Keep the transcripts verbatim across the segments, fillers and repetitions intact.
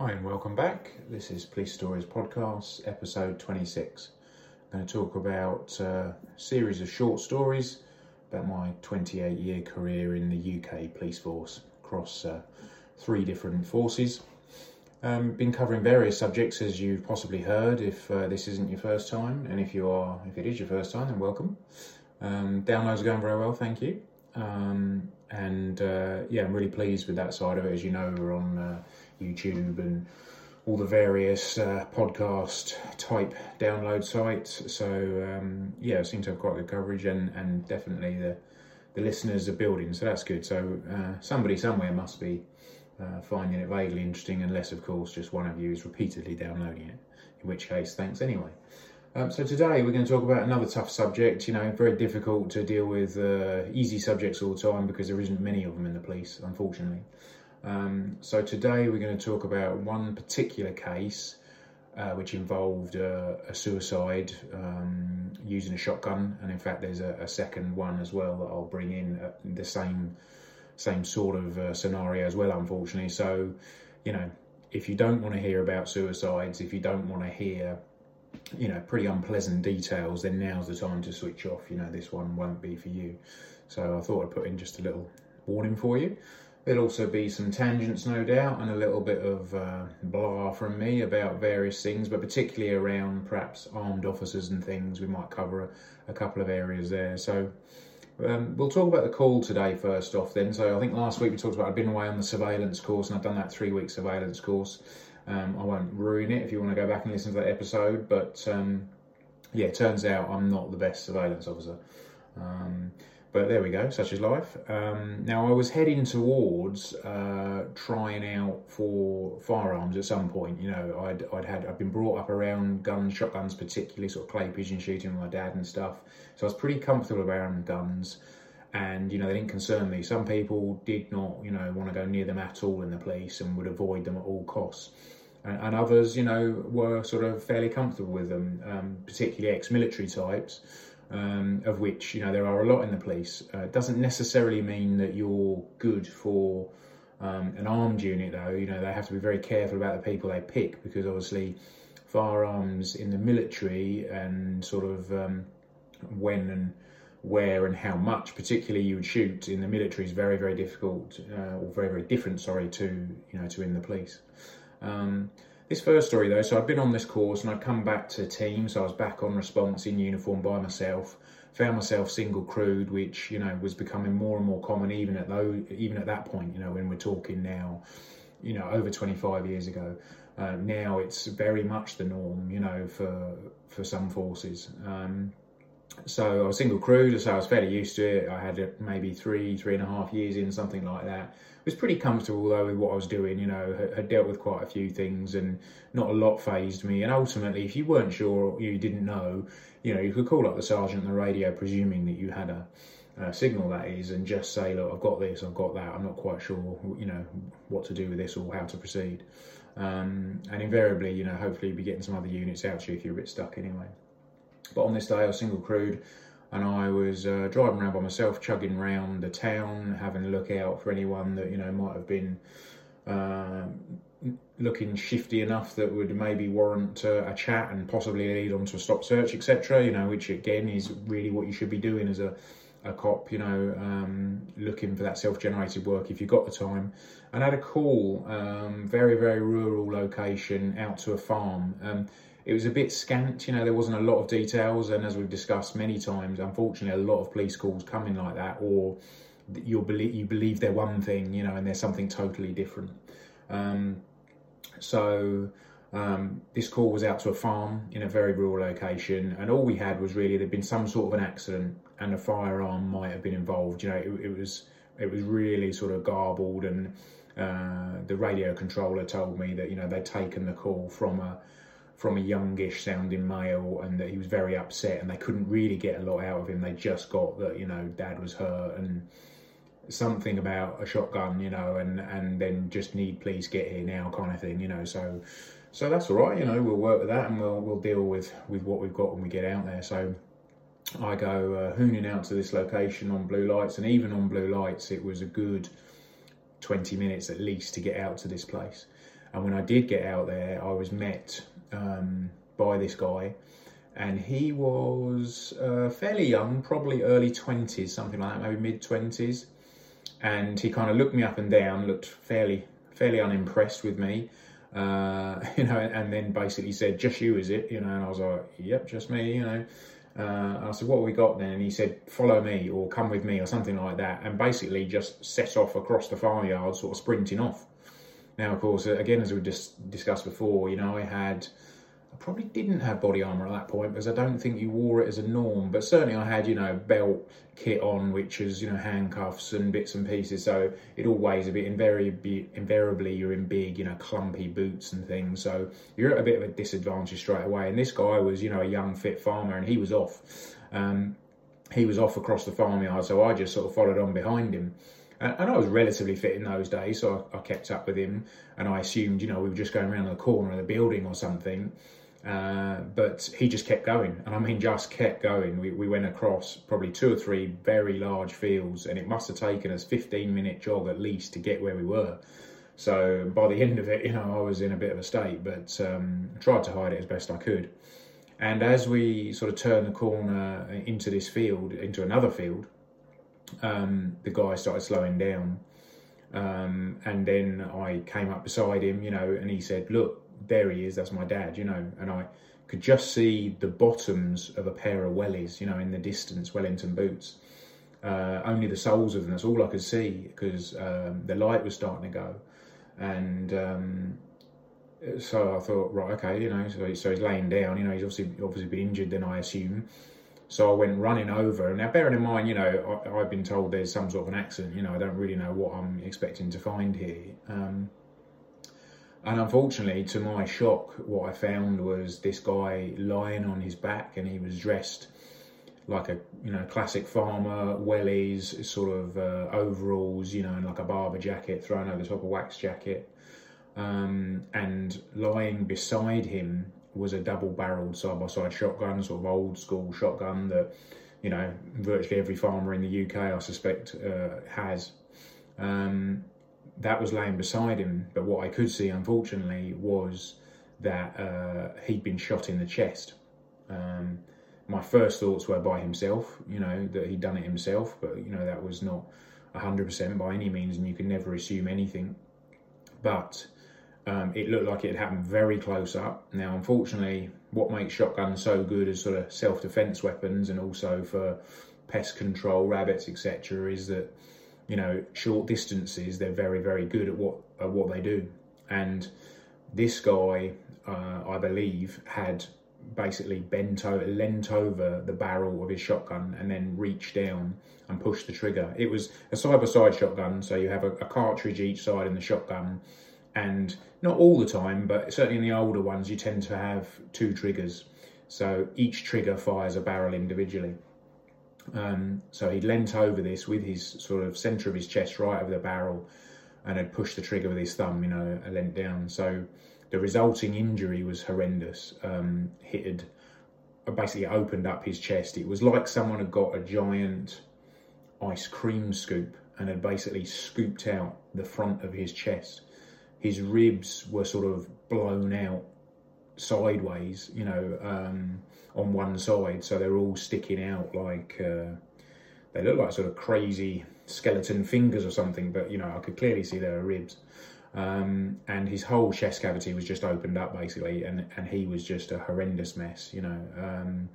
Hi and welcome back. This is Police Stories Podcast, episode twenty-six. I'm going to talk about a series of short stories about my twenty-eight year career in the U K police force across uh, three different forces. Um, been covering various subjects, as you've possibly heard, if uh, this isn't your first time, and if you are, if it is your first time, then welcome. Um, downloads are going very well, thank you. Um, and uh, yeah, I'm really pleased with that side of it. As you know, we're on uh, YouTube and all the various uh, podcast type download sites, so um, yeah, it seems to have quite good coverage, and, and definitely the, the listeners are building, so that's good. So uh, somebody somewhere must be uh, finding it vaguely interesting, unless of course just one of you is repeatedly downloading it, in which case thanks anyway. Um, so today we're going to talk about another tough subject, you know, very difficult to deal with uh, easy subjects all the time because there isn't many of them in the police, unfortunately. Um, so today we're going to talk about one particular case uh, which involved uh, a suicide um, using a shotgun, and in fact there's a, a second one as well that I'll bring in uh, the same same sort of uh, scenario as well, unfortunately. So, you know, if you don't want to hear about suicides, if you don't want to hear, you know, pretty unpleasant details, then now's the time to switch off. You know, this one won't be for you. So I thought I'd put in just a little warning for you. There'll also be some tangents, no doubt, and a little bit of uh, blah from me about various things, but particularly around perhaps armed officers and things. We might cover a, a couple of areas there. So um, we'll talk about the call today first off then. So I think last week we talked about I've been away on the surveillance course, and I've done that three-week surveillance course. Um, I won't ruin it if you want to go back and listen to that episode, but um, yeah, it turns out I'm not the best surveillance officer. Um, But there we go, such is life. Um, now, I was heading towards uh, trying out for firearms at some point. You know, I'd I'd had I'd been brought up around guns, shotguns, particularly sort of clay pigeon shooting with my dad and stuff. So I was pretty comfortable around guns, and you know, they didn't concern me. Some people did not, you know, want to go near them at all in the police and would avoid them at all costs. And, and others, you know, were sort of fairly comfortable with them, um, particularly ex-military types. Um, of which, you know, there are a lot in the police. It uh, doesn't necessarily mean that you're good for um, an armed unit, though. You know, they have to be very careful about the people they pick, because obviously firearms in the military and sort of um, when and where and how much particularly you would shoot in the military is very, very difficult uh, or very, very different, sorry, to, you know, to in the police. Um, This first story though, so I'd been on this course and I'd come back to team, so I was back on response in uniform by myself, found myself single crewed, which, you know, was becoming more and more common even at though even at that point, you know, when we're talking now, you know, over twenty-five years ago. Uh, now it's very much the norm, you know, for for some forces. Um, so I was single crewed, so I was fairly used to it. I had maybe three, three and a half years in, something like that. Was pretty comfortable though with what I was doing, you know, had dealt with quite a few things and not a lot fazed me. And ultimately, if you weren't sure or you didn't know, you know, you could call up the sergeant on the radio, presuming that you had a, a signal, that is, and just say, look, I've got this, I've got that, I'm not quite sure, you know, what to do with this or how to proceed. Um, and invariably, you know, hopefully you'll be getting some other units out to you if you're a bit stuck anyway. But on this day, I was single crewed. And I was uh, driving around by myself, chugging around the town, having a look out for anyone that, you know, might have been uh, looking shifty enough that would maybe warrant uh, a chat and possibly lead on to a stop search, et cetera. You know, which again is really what you should be doing as a, a cop, you know, um, looking for that self-generated work if you've got the time. And I had a call, um, very, very rural location out to a farm. Um, It was a bit scant, you know, there wasn't a lot of details, and as we've discussed many times, unfortunately, a lot of police calls come in like that, or you'll believe, you believe they're one thing, you know, and they're something totally different. Um, so um, this call was out to a farm in a very rural location, and all we had was really there'd been some sort of an accident and a firearm might have been involved. You know, it, it was it was really sort of garbled, and uh, the radio controller told me that, you know, they'd taken the call from a from a youngish sounding male, and that he was very upset and they couldn't really get a lot out of him. They just got that, you know, dad was hurt and something about a shotgun, you know, and, and then just need please get here now kind of thing, you know. So so that's all right, you know, we'll work with that and we'll we'll deal with, with what we've got when we get out there. So I go uh, hooning out to this location on blue lights, and even on blue lights, it was a good twenty minutes at least to get out to this place. And when I did get out there, I was met um, by this guy, and he was uh, fairly young, probably early twenties, something like that, maybe mid twenties. And he kind of looked me up and down, looked fairly fairly unimpressed with me, uh, you know, and then basically said, "Just you, is it?" You know, and I was like, "Yep, just me," you know. Uh, and I said, "What have we got then?" And he said, "Follow me," or "Come with me," or something like that, and basically just set off across the farmyard, sort of sprinting off. Now, of course, again, as we just discussed before, you know, I had, I probably didn't have body armour at that point, because I don't think you wore it as a norm, but certainly I had, you know, belt kit on, which is, you know, handcuffs and bits and pieces, so it always a bit, invariably, invariably you're in big, you know, clumpy boots and things, so you're at a bit of a disadvantage straight away, and this guy was, you know, a young, fit farmer, and he was off. Um, he was off across the farmyard, so I just sort of followed on behind him. And I was relatively fit in those days, so I kept up with him, and I assumed, you know, we were just going around the corner of the building or something, uh, but he just kept going, and I mean just kept going. We, we went across probably two or three very large fields, and it must have taken us fifteen minute jog at least to get where we were. So by the end of it, you know, I was in a bit of a state, but um, I tried to hide it as best I could. And as we sort of turned the corner into this field, into another field, Um, the guy started slowing down, um, and then I came up beside him, you know, and he said, "Look, there he is, that's my dad," you know, and I could just see the bottoms of a pair of wellies, you know, in the distance, Wellington boots, uh, only the soles of them, that's all I could see, because um, the light was starting to go, and um, so I thought, right, okay, you know, so, so he's laying down, you know, he's obviously, obviously been injured then, I assume. So I went running over, and now bearing in mind, you know, I, I've been told there's some sort of an accident, you know, I don't really know what I'm expecting to find here. Um, and unfortunately, to my shock, what I found was this guy lying on his back, and he was dressed like a, you know, classic farmer, wellies, sort of uh, overalls, you know, and like a barber jacket thrown over the top of a wax jacket. Um, and lying beside him was a double-barreled side-by-side shotgun, sort of old-school shotgun that, you know, virtually every farmer in the U K, I suspect, uh, has. Um, that was laying beside him, but what I could see, unfortunately, was that uh, he'd been shot in the chest. Um, my first thoughts were by himself, you know, that he'd done it himself, but, you know, that was not one hundred percent by any means, and you can never assume anything. But Um, it looked like it had happened very close up. Now, unfortunately, what makes shotguns so good as sort of self-defense weapons, and also for pest control, rabbits, et cetera, is that, you know, short distances, they're very, very good at what at what they do. And this guy, uh, I believe, had basically bent over, leant over the barrel of his shotgun, and then reached down and pushed the trigger. It was a side-by-side shotgun, so you have a, a cartridge each side in the shotgun. And not all the time, but certainly in the older ones, you tend to have two triggers. So each trigger fires a barrel individually. Um, so he leant over this with his sort of centre of his chest right over the barrel, and had pushed the trigger with his thumb, you know, and leant down. So the resulting injury was horrendous. Um, it had basically opened up his chest. It was like someone had got a giant ice cream scoop and had basically scooped out the front of his chest. His ribs were sort of blown out sideways, you know, um, on one side. So they're all sticking out like, uh, they look like sort of crazy skeleton fingers or something, but, you know, I could clearly see there are ribs. Um, and his whole chest cavity was just opened up basically. And, and he was just a horrendous mess, you know. Um,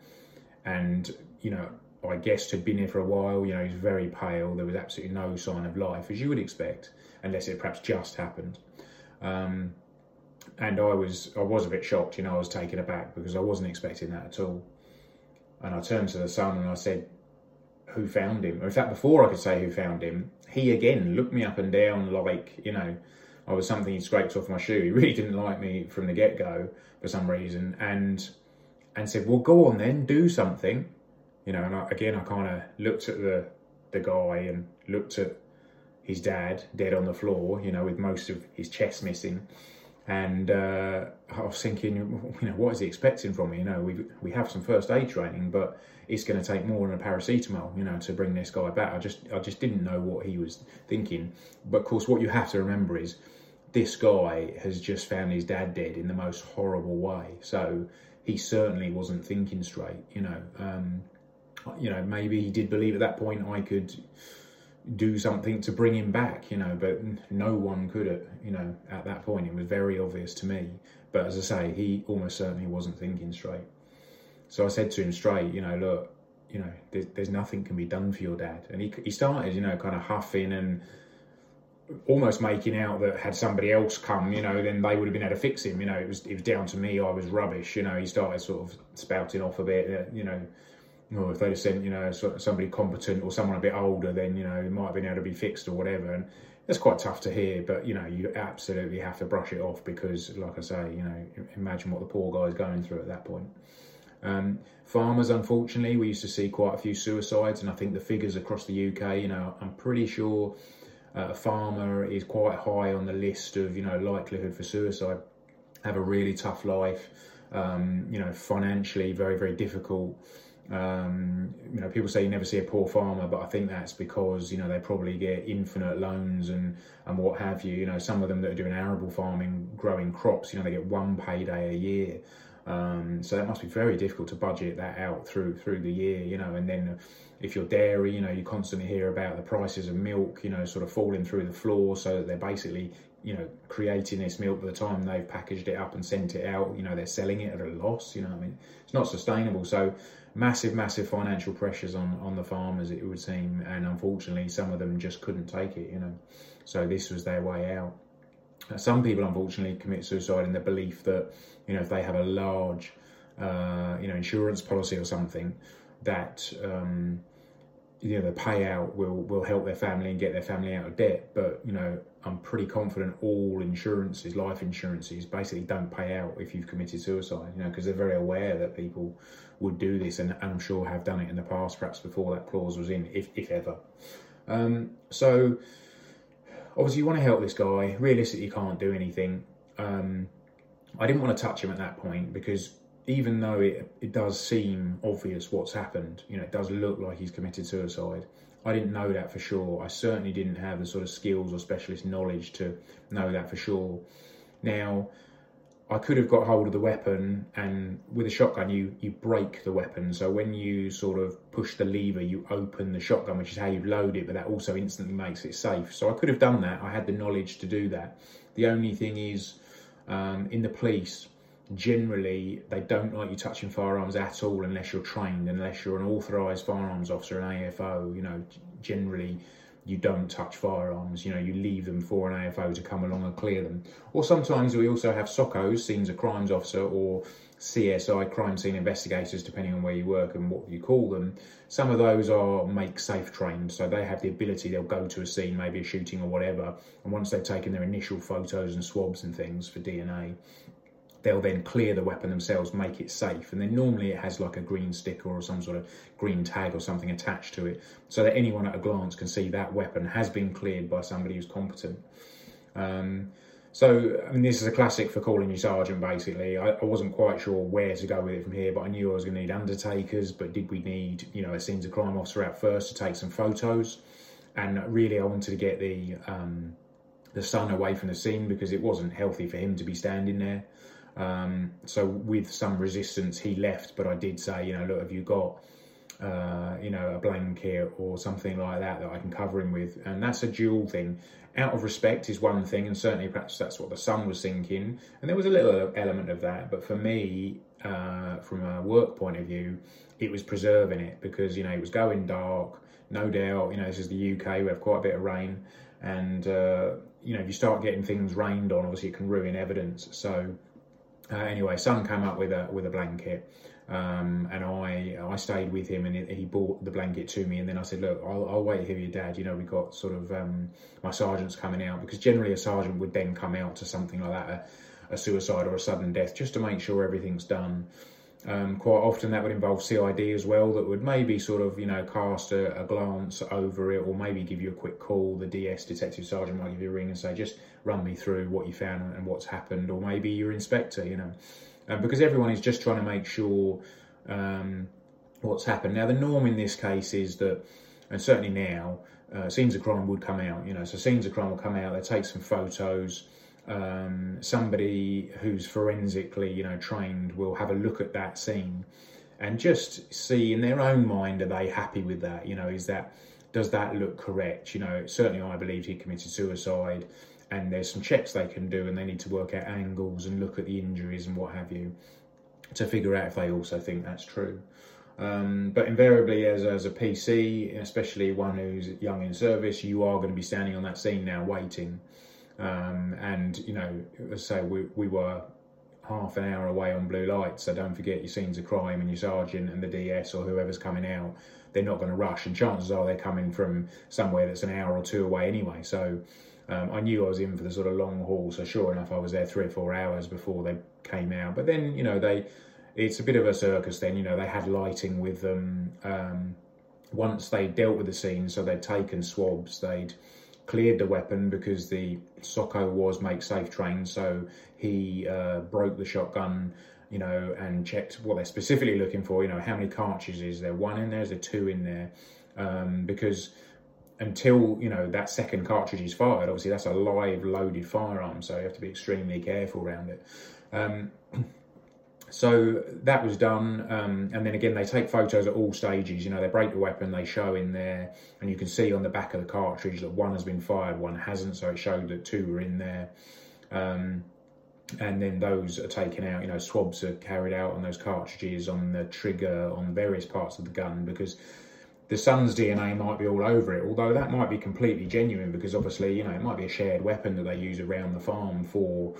and, you know, I guess had been here for a while, you know, he's very pale. There was absolutely no sign of life, as you would expect, unless it perhaps just happened. Um, and I was I was a bit shocked, you know, I was taken aback because I wasn't expecting that at all. And I turned to the son and I said, "Who found him?" Or in fact, before I could say who found him, he again looked me up and down like, you know, I was something he scraped off my shoe. He really didn't like me from the get-go for some reason, and and said, "Well, go on then, do something." You know, and I, again, I kind of looked at the, the guy and looked at his dad dead on the floor, you know, with most of his chest missing. And uh, I was thinking, you know, what is he expecting from me? You know, we we have some first aid training, but it's going to take more than a paracetamol, you know, to bring this guy back. I just I just didn't know what he was thinking. But of course, what you have to remember is this guy has just found his dad dead in the most horrible way. So he certainly wasn't thinking straight, you know. Um, you know, maybe he did believe at that point I could do something to bring him back, you know, but no one could have, you know, at that point. It was very obvious to me. But as I say, he almost certainly wasn't thinking straight. So I said to him straight, you know, look, you know, there's, there's nothing can be done for your dad. And he he started, you know, kind of huffing and almost making out that had somebody else come, you know, then they would have been able to fix him. You know, it was it was down to me. I was rubbish. You know, he started sort of spouting off a bit, you know, oh, if they'd have sent, you know, somebody competent or someone a bit older, then, you know, it might have been able to be fixed or whatever. And that's quite tough to hear, but, you know, you absolutely have to brush it off because, like I say, you know, imagine what the poor guy's going through at that point. Um, farmers, unfortunately, we used to see quite a few suicides, and I think the figures across the U K, you know, I'm pretty sure uh, a farmer is quite high on the list of, you know, likelihood for suicide. Have a really tough life, um, you know, financially very, very difficult. Um, you know, people say you never see a poor farmer, but I think that's because, you know, they probably get infinite loans and, and what have you. You know, some of them that are doing arable farming, growing crops, you know, they get one payday a year. Um, so that must be very difficult to budget that out through through the year, you know. And then if you're dairy, you know, you constantly hear about the prices of milk, you know, sort of falling through the floor, so that they're basically, you know, creating this milk by the time they've packaged it up and sent it out, you know, they're selling it at a loss, you know what I mean? It's not sustainable. So massive, massive financial pressures on, on the farmers, it would seem. And unfortunately, some of them just couldn't take it, you know. So this was their way out. Some people, unfortunately, commit suicide in the belief that, you know, if they have a large, uh, you know, insurance policy or something, that, um, you know, the payout will, will help their family and get their family out of debt. But, you know, I'm pretty confident all insurances, life insurances, basically don't pay out if you've committed suicide, you know, because they're very aware that people would do this, and, and I'm sure have done it in the past, perhaps before that clause was in, if, if ever. Um, so... Obviously, you want to help this guy. Realistically, you can't do anything. Um, I didn't want to touch him at that point because even though it, it does seem obvious what's happened, you know, it does look like he's committed suicide. I didn't know that for sure. I certainly didn't have the sort of skills or specialist knowledge to know that for sure. Now, I could have got hold of the weapon, and with a shotgun, you you break the weapon. So when you sort of push the lever, you open the shotgun, which is how you load it, but that also instantly makes it safe. So I could have done that. I had the knowledge to do that. The only thing is, um, in the police, generally, they don't like you touching firearms at all unless you're trained, unless you're an authorised firearms officer, an A F O, you know, generally... You don't touch firearms, you know, you leave them for an A F O to come along and clear them. Or sometimes we also have SOCOs, scenes of crimes officer, or C S I, crime scene investigators, depending on where you work and what you call them. Some of those are make safe trained, so they have the ability, they'll go to a scene, maybe a shooting or whatever, and once they've taken their initial photos and swabs and things for D N A, they'll then clear the weapon themselves, make it safe. And then normally it has like a green sticker or some sort of green tag or something attached to it, so that anyone at a glance can see that weapon has been cleared by somebody who's competent. Um, so, I mean, this is a classic for calling your sergeant, basically. I, I wasn't quite sure where to go with it from here, but I knew I was going to need undertakers. But did we need, you know, a scenes of crime officer out first to take some photos? And really I wanted to get the, um, the son away from the scene because it wasn't healthy for him to be standing there. Um, so with some resistance, he left, but I did say, you know, look, have you got, uh, you know, a blanket or something like that that I can cover him with? And that's a dual thing. Out of respect is one thing, and certainly perhaps that's what the son was thinking. And there was a little element of that, but for me, uh, from a work point of view, it was preserving it because, you know, it was going dark, no doubt. You know, this is the U K, we have quite a bit of rain, and, uh, you know, if you start getting things rained on, obviously it can ruin evidence. So... Uh, anyway, son came up with a with a blanket, um, and I I stayed with him, and he, he brought the blanket to me, and then I said, look, I'll, I'll wait here with your dad. You know, we got sort of um, my sergeant's coming out, because generally a sergeant would then come out to something like that, a, a suicide or a sudden death, just to make sure everything's done. Um, quite often that would involve C I D as well, that would maybe sort of, you know, cast a, a glance over it, or maybe give you a quick call. The D S, detective sergeant, might give you a ring and say, just run me through what you found and what's happened, or maybe your inspector, you know, um, because everyone is just trying to make sure um, what's happened. Now, the norm in this case is that, and certainly now, uh, scenes of crime would come out, you know, so scenes of crime will come out, they take some photos. um, somebody who's forensically, you know, trained will have a look at that scene and just see in their own mind, are they happy with that? You know, is that, does that look correct? You know, certainly I believe he committed suicide, and there's some checks they can do, and they need to work out angles and look at the injuries and what have you to figure out if they also think that's true. Um, but invariably, as, as a P C, especially one who's young in service, you are going to be standing on that scene now waiting. Um, and, you know, let's say we, we were half an hour away on blue light, so don't forget your scenes of crime and your sergeant and the D S or whoever's coming out. They're not going to rush, and chances are they're coming from somewhere that's an hour or two away anyway. So um, I knew I was in for the sort of long haul, so sure enough, I was there three or four hours before they came out. But then, you know, they... it's a bit of a circus then, you know, they had lighting with them. Um, once they dealt with the scene, so they'd taken swabs, they'd cleared the weapon because the SOCO was make safe trained, so he uh, broke the shotgun, you know, and checked what they're specifically looking for, you know, how many cartridges is there, one in there, is there two in there? Um, because until, you know, that second cartridge is fired, obviously that's a live loaded firearm, so you have to be extremely careful around it. Um, So that was done, um, and then again they take photos at all stages, you know, they break the weapon, they show in there, and you can see on the back of the cartridge that one has been fired, one hasn't, so it showed that two were in there, um, and then those are taken out, you know, swabs are carried out on those cartridges, on the trigger, on various parts of the gun, because the son's D N A might be all over it, although that might be completely genuine because obviously, you know, it might be a shared weapon that they use around the farm for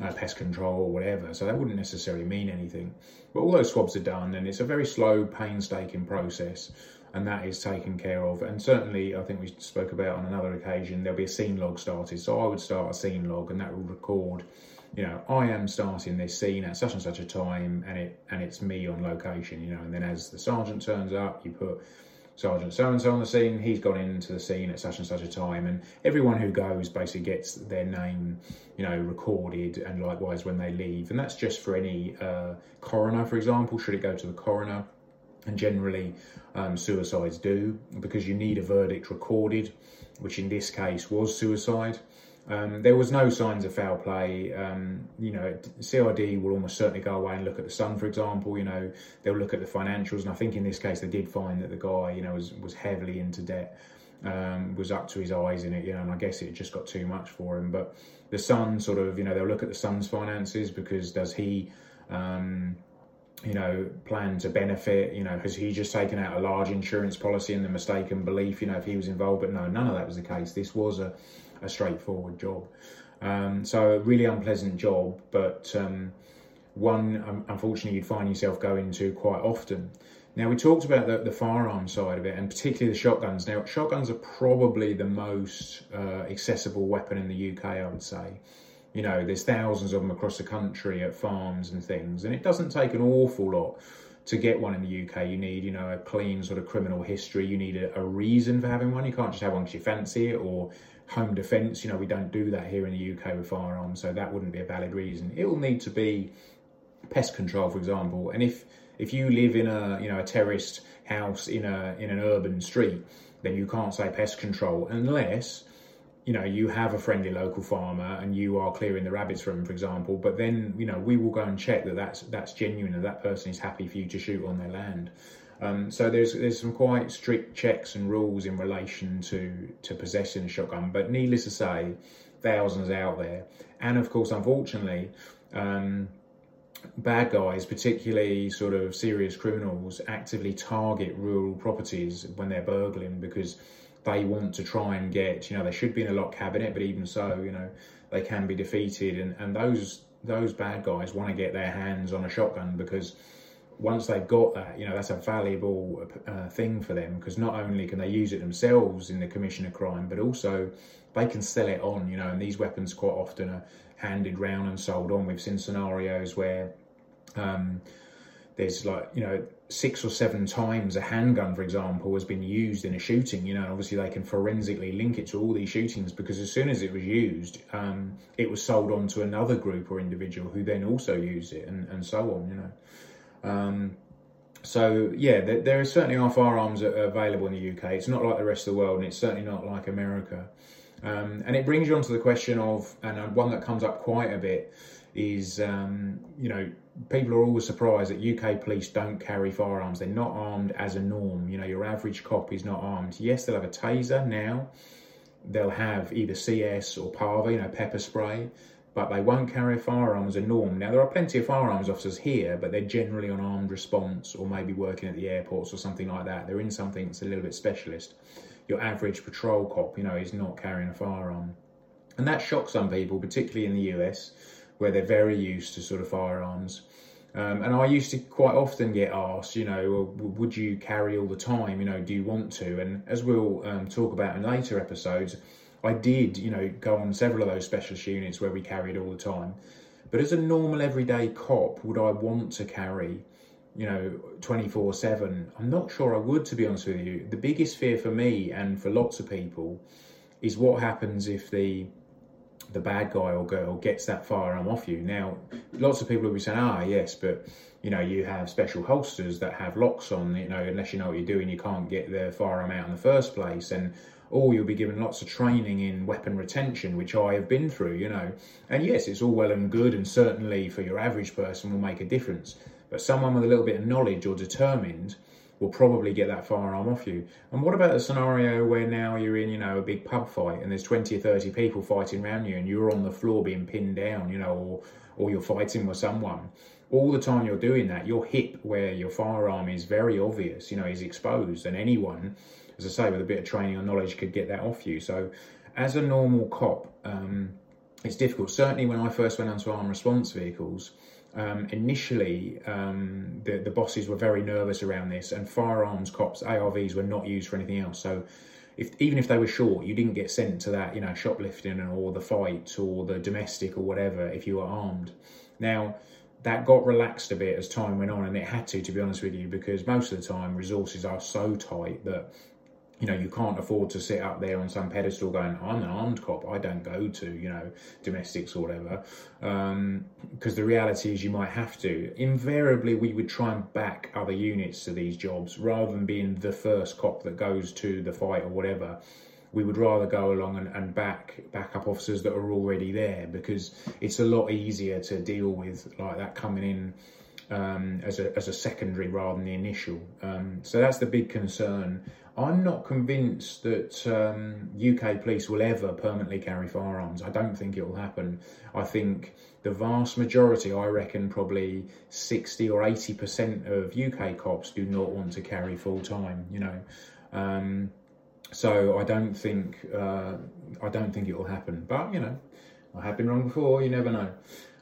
uh, pest control or whatever, so that wouldn't necessarily mean anything. But all those swabs are done, and it's a very slow, painstaking process, and that is taken care of. And certainly, I think we spoke about on another occasion, there'll be a scene log started, so I would start a scene log, and that will record, you know, I am starting this scene at such and such a time, and it and it's me on location, you know, and then as the sergeant turns up, you put Sergeant so-and-so on the scene, he's gone into the scene at such and such a time, and everyone who goes basically gets their name, you know, recorded, and likewise when they leave. And that's just for any uh, coroner, for example, should it go to the coroner, and generally um, suicides do, because you need a verdict recorded, which in this case was suicide. Um, there was no signs of foul play. Um, you know, C I D will almost certainly go away and look at the son, for example. You know, they'll look at the financials, and I think in this case they did find that the guy, you know, was, was heavily into debt, um, was up to his eyes in it, you know, and I guess it just got too much for him. But the son sort of, you know, they'll look at the son's finances because does he... Um, you know, plan to benefit, you know, has he just taken out a large insurance policy in the mistaken belief, you know, if he was involved, but no, none of that was the case. This was a, a straightforward job. Um, so a really unpleasant job, but um, one, um, unfortunately, you'd find yourself going to quite often. Now, we talked about the, the firearm side of it, and particularly the shotguns. Now, shotguns are probably the most uh, accessible weapon in the U K, I would say. You know, there's thousands of them across the country at farms and things, and it doesn't take an awful lot to get one in the U K. You need, you know, a clean sort of criminal history. You need a, a reason for having one. You can't just have one because you fancy it, or home defence. You know, we don't do that here in the U K with firearms, so that wouldn't be a valid reason. It will need to be pest control, for example. And if if you live in a, you know, a terraced house in a in an urban street, then you can't say pest control unless, you know, you have a friendly local farmer and you are clearing the rabbits from, for example, but then, you know, we will go and check that that's, that's genuine and that person is happy for you to shoot on their land. Um, so there's there's some quite strict checks and rules in relation to, to possessing a shotgun, but needless to say, thousands out there. And of course, unfortunately, um, bad guys, particularly sort of serious criminals, actively target rural properties when they're burgling because they want to try and get, you know, they should be in a locked cabinet, but even so, you know, they can be defeated. And, and those those bad guys want to get their hands on a shotgun because once they've got that, you know, that's a valuable uh, thing for them because not only can they use it themselves in the commission of crime, but also they can sell it on, you know, and these weapons quite often are handed round and sold on. We've seen scenarios where um, there's like, you know, six or seven times a handgun, for example, has been used in a shooting, you know, and obviously they can forensically link it to all these shootings because as soon as it was used, um, it was sold on to another group or individual who then also used it and, and so on, you know. Um, so, yeah, there, there certainly are firearms available in the U K. It's not like the rest of the world, and it's certainly not like America. Um, and it brings you on to the question of, and one that comes up quite a bit is, um, you know, people are always surprised that U K police don't carry firearms. They're not armed as a norm. You know, your average cop is not armed. Yes, they'll have a taser now. They'll have either C S or PAVA, you know, pepper spray, but they won't carry a firearm as a norm. Now, there are plenty of firearms officers here, but they're generally on armed response or maybe working at the airports or something like that. They're in something that's a little bit specialist. Your average patrol cop, you know, is not carrying a firearm. And that shocks some people, particularly in the U S, where they're very used to sort of firearms. Um, and I used to quite often get asked, you know, well, would you carry all the time? You know, do you want to? And as we'll um, talk about in later episodes, I did, you know, go on several of those specialist units where we carried all the time. But as a normal everyday cop, would I want to carry, you know, twenty-four seven? I'm not sure I would, to be honest with you. The biggest fear for me and for lots of people is what happens if the the bad guy or girl gets that firearm off you. Now, lots of people will be saying, ah, yes, but, you know, you have special holsters that have locks on, you know, unless you know what you're doing, you can't get the firearm out in the first place. And, or you'll be given lots of training in weapon retention, which I have been through, you know. And yes, it's all well and good, and certainly for your average person will make a difference. But someone with a little bit of knowledge or determined will probably get that firearm off you. And what about a scenario where now you're in, you know, a big pub fight and there's twenty or thirty people fighting around you and you're on the floor being pinned down, you know, or, or you're fighting with someone. All the time you're doing that, your hip where your firearm is very obvious, you know, is exposed. And anyone, as I say, with a bit of training or knowledge could get that off you. So as a normal cop, um, it's difficult. Certainly when I first went onto armed response vehicles, Um, initially, um, the, the bosses were very nervous around this, and firearms cops, A R Vs, were not used for anything else. So if, even if they were short, you didn't get sent to that, you know, shoplifting or the fight or the domestic or whatever if you were armed. Now, that got relaxed a bit as time went on, and it had to, to be honest with you, because most of the time resources are so tight that, you know, you can't afford to sit up there on some pedestal going, I'm an armed cop, I don't go to, you know, domestics or whatever. Um, because the reality is you might have to. Invariably, we would try and back other units to these jobs rather than being the first cop that goes to the fight or whatever. We would rather go along and, and back, back up officers that are already there, because it's a lot easier to deal with like that coming in um, as a, as a secondary rather than the initial. Um, so that's the big concern. I'm not convinced that um, U K police will ever permanently carry firearms. I don't think it will happen. I think the vast majority, I reckon probably sixty or eighty percent of U K cops do not want to carry full time, you know. Um, so I don't think uh, I don't think it will happen. But, you know, I have been wrong before, you never know.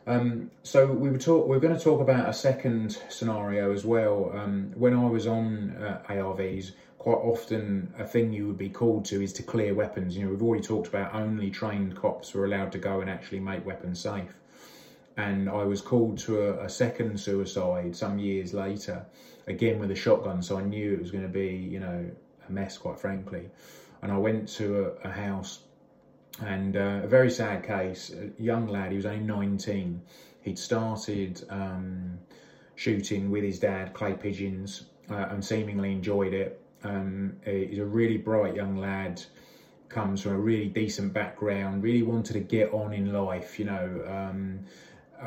Um, so we were, talk, we were going to talk about a second scenario as well. Um, when I was on uh, A R Vs, quite often a thing you would be called to is to clear weapons. You know, we've already talked about only trained cops were allowed to go and actually make weapons safe. And I was called to a, a second suicide some years later, again with a shotgun. So I knew it was going to be, you know, a mess, quite frankly. And I went to a, a house. And uh, a very sad case, a young lad, he was only nineteen. He'd started um, shooting with his dad, clay pigeons, uh, and seemingly enjoyed it. Um, he's a really bright young lad, comes from a really decent background, really wanted to get on in life, you know, um,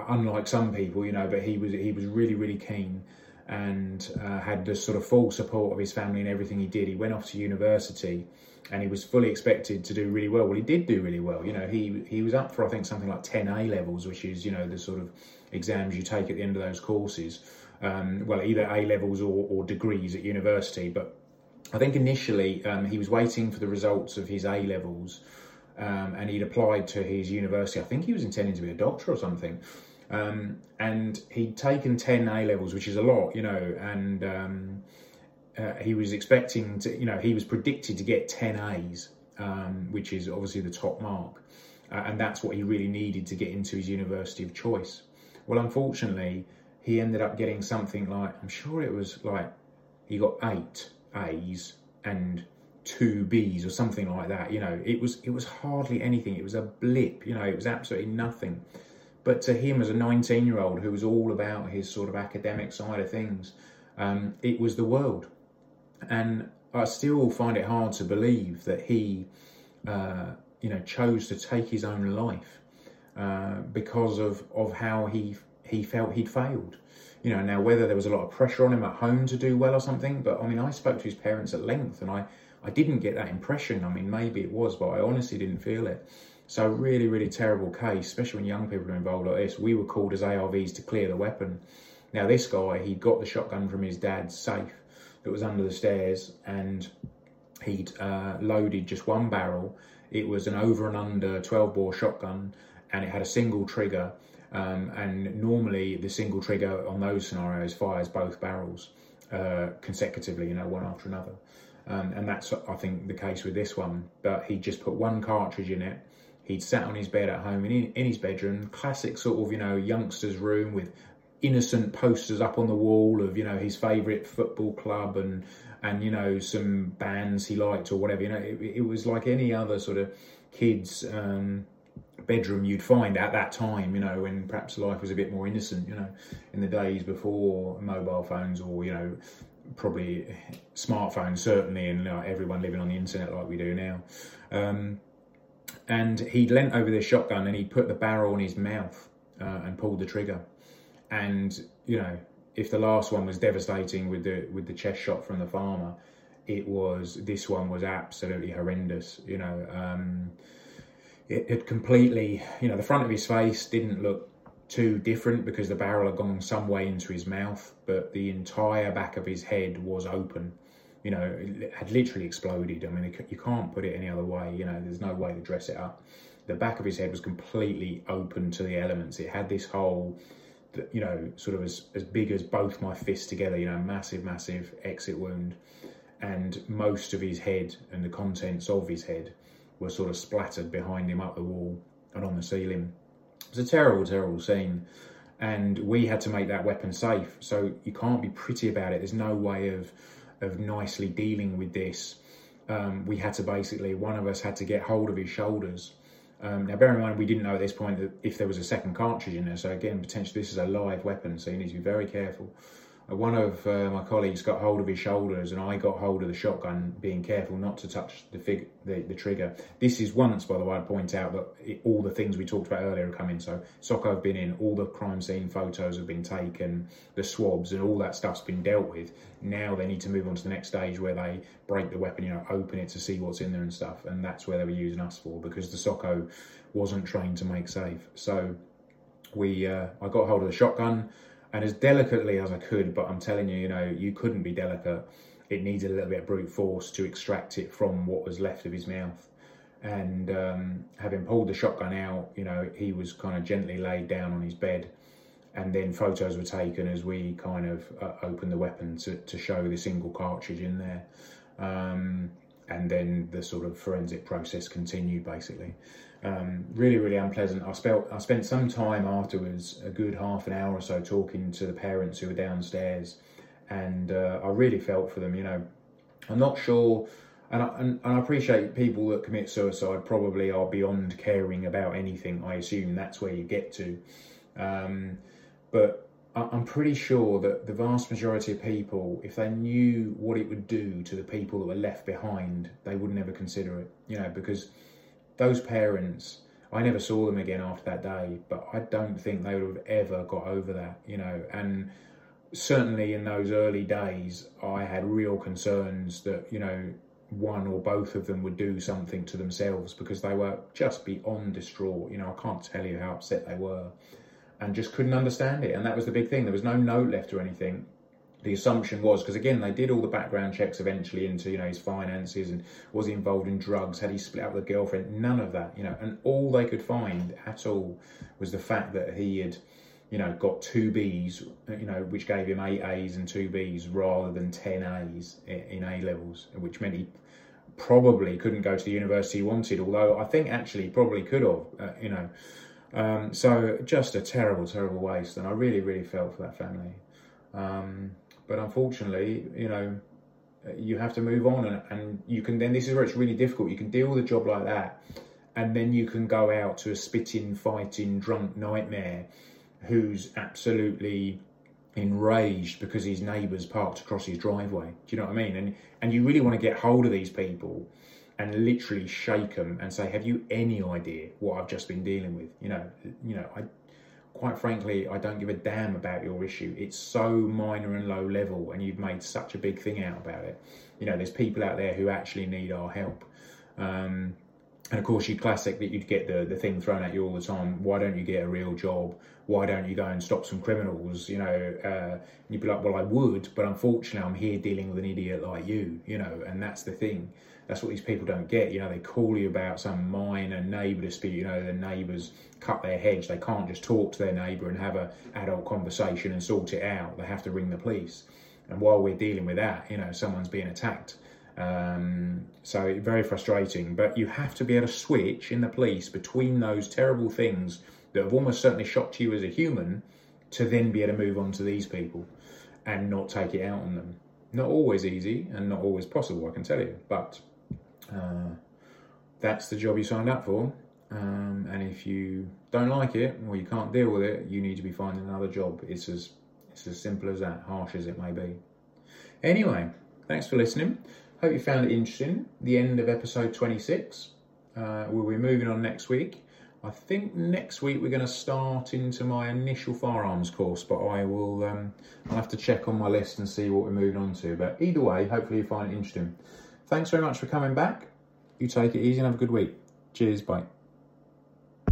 unlike some people, you know, but he was, he was really, really keen. And uh, had the sort of full support of his family and everything he did. He went off to university and he was fully expected to do really well. Well, he did do really well. You know, he he was up for, I think, something like ten A-levels, which is, you know, the sort of exams you take at the end of those courses. Um, well, either A-levels or, or degrees at university. But I think initially um, he was waiting for the results of his A-levels um, and he'd applied to his university. I think he was intending to be a doctor or something. Um, and he'd taken ten A-levels, which is a lot, you know, and um, uh, he was expecting to, you know, he was predicted to get ten A's, um, which is obviously the top mark. Uh, and that's what he really needed to get into his university of choice. Well, unfortunately, he ended up getting something like, I'm sure it was like, he got eight A's and two B's or something like that. You know, it was, it was hardly anything. It was a blip, you know, it was absolutely nothing. But to him, as a nineteen-year-old who was all about his sort of academic side of things, um, it was the world. And I still find it hard to believe that he uh, you know, chose to take his own life uh, because of, of how he he felt he'd failed. You know, now whether there was a lot of pressure on him at home to do well or something, but I mean, I spoke to his parents at length, and I, I didn't get that impression. I mean, maybe it was, but I honestly didn't feel it. So really, really terrible case, especially when young people are involved like this. We were called as A R Vs to clear the weapon. Now this guy, he got the shotgun from his dad's safe that was under the stairs, and he'd uh, loaded just one barrel. It was an over and under twelve bore shotgun, and it had a single trigger. Um, and normally the single trigger on those scenarios fires both barrels uh, consecutively, you know, one after another. Um, and that's, I think, the case with this one. But he just put one cartridge in it. He'd sat on his bed at home in, in his bedroom, classic sort of, you know, youngster's room with innocent posters up on the wall of, you know, his favourite football club and, and you know, some bands he liked or whatever. You know, it, it was like any other sort of kid's um, bedroom you'd find at that time, you know, when perhaps life was a bit more innocent, you know, in the days before mobile phones or, you know, probably smartphones certainly, and like, everyone living on the internet like we do now. Um, And he leant over this shotgun and he put the barrel in his mouth uh, and pulled the trigger. And, you know, if the last one was devastating with the with the chest shot from the farmer, it was, this one was absolutely horrendous. You know, um, it, it completely, you know, the front of his face didn't look too different because the barrel had gone some way into his mouth, but the entire back of his head was open. You know, it had literally exploded. I mean, it, you can't put it any other way. You know, there's no way to dress it up. The back of his head was completely open to the elements. It had this hole, that, you know, sort of as, as big as both my fists together, you know, massive, massive exit wound. And most of his head and the contents of his head were sort of splattered behind him up the wall and on the ceiling. It was a terrible, terrible scene. And we had to make that weapon safe. So you can't be pretty about it. There's no way of... of nicely dealing with this. Um, we had to basically, one of us had to get hold of his shoulders. Um, now, bear in mind, we didn't know at this point that if there was a second cartridge in there. So again, potentially this is a live weapon, so you need to be very careful. Uh, one of uh, my colleagues got hold of his shoulders and I got hold of the shotgun, being careful not to touch the, fig- the, the trigger. This is once, by the way, I'd point out that it, all the things we talked about earlier have come in. So SOCO have been in, all the crime scene photos have been taken, the swabs and all that stuff's been dealt with. Now they need to move on to the next stage where they break the weapon, you know, open it to see what's in there and stuff. And that's where they were using us for, because the SOCO wasn't trained to make safe. So we, uh, I got hold of the shotgun, and as delicately as I could, but I'm telling you, you know, you couldn't be delicate. It needs a little bit of brute force to extract it from what was left of his mouth. And um, having pulled the shotgun out, you know, he was kind of gently laid down on his bed. And then photos were taken as we kind of uh, opened the weapon to, to show the single cartridge in there. Um, and then the sort of forensic process continued, basically. Um, really, really unpleasant. I, spelt, I spent some time afterwards, a good half an hour or so, talking to the parents who were downstairs, and uh, I really felt for them, you know. I'm not sure, and I, and, and I appreciate people that commit suicide probably are beyond caring about anything. I assume that's where you get to. Um, but I, I'm pretty sure that the vast majority of people, if they knew what it would do to the people that were left behind, they would never consider it, you know, because... those parents, I never saw them again after that day, but I don't think they would have ever got over that, you know. And certainly in those early days, I had real concerns that, you know, one or both of them would do something to themselves, because they were just beyond distraught. You know, I can't tell you how upset they were and just couldn't understand it. And that was the big thing. There was no note left or anything. The assumption was, because again, they did all the background checks eventually into, you know, his finances, and was he involved in drugs, had he split up with a girlfriend, none of that, you know. And all they could find at all was the fact that he had, you know, got two B's, you know, which gave him eight A's and two B's rather than ten A's in A levels, which meant he probably couldn't go to the university he wanted, although I think actually he probably could have, uh, you know. Um, so just a terrible, terrible waste, and I really, really felt for that family. Um, But unfortunately, you know, you have to move on, and, and you can then, this is where it's really difficult. You can deal with a job like that, and then you can go out to a spitting, fighting, drunk nightmare who's absolutely enraged because his neighbour's parked across his driveway. Do you know what I mean? And and you really want to get hold of these people and literally shake them and say, have you any idea what I've just been dealing with? You know, you know, I quite frankly, I don't give a damn about your issue. It's so minor and low level, and you've made such a big thing out about it. You know, there's people out there who actually need our help. Um, and of course, your classic that you'd get the, the thing thrown at you all the time. Why don't you get a real job? Why don't you go and stop some criminals? You know, uh, you'd be like, well, I would, but unfortunately, I'm here dealing with an idiot like you, you know, and that's the thing. That's what these people don't get. You know, they call you about some minor neighbour dispute. You know, the neighbours cut their hedge. They can't just talk to their neighbour and have an adult conversation and sort it out. They have to ring the police. And while we're dealing with that, you know, someone's being attacked. Um, so very frustrating. But you have to be able to switch in the police between those terrible things that have almost certainly shocked you as a human to then be able to move on to these people and not take it out on them. Not always easy and not always possible, I can tell you. But... Uh, that's the job you signed up for, um, and if you don't like it or you can't deal with it, you need to be finding another job. It's as it's as simple as that, harsh as it may be. Anyway, thanks for listening. Hope you found it interesting. The end of episode twenty-six. Uh, we'll be moving on next week. I think next week we're going to start into my initial firearms course, but I will um, I'll have to check on my list and see what we're moving on to. But either way, hopefully you find it interesting. Thanks very much for coming back. You take it easy and have a good week. Cheers, bye.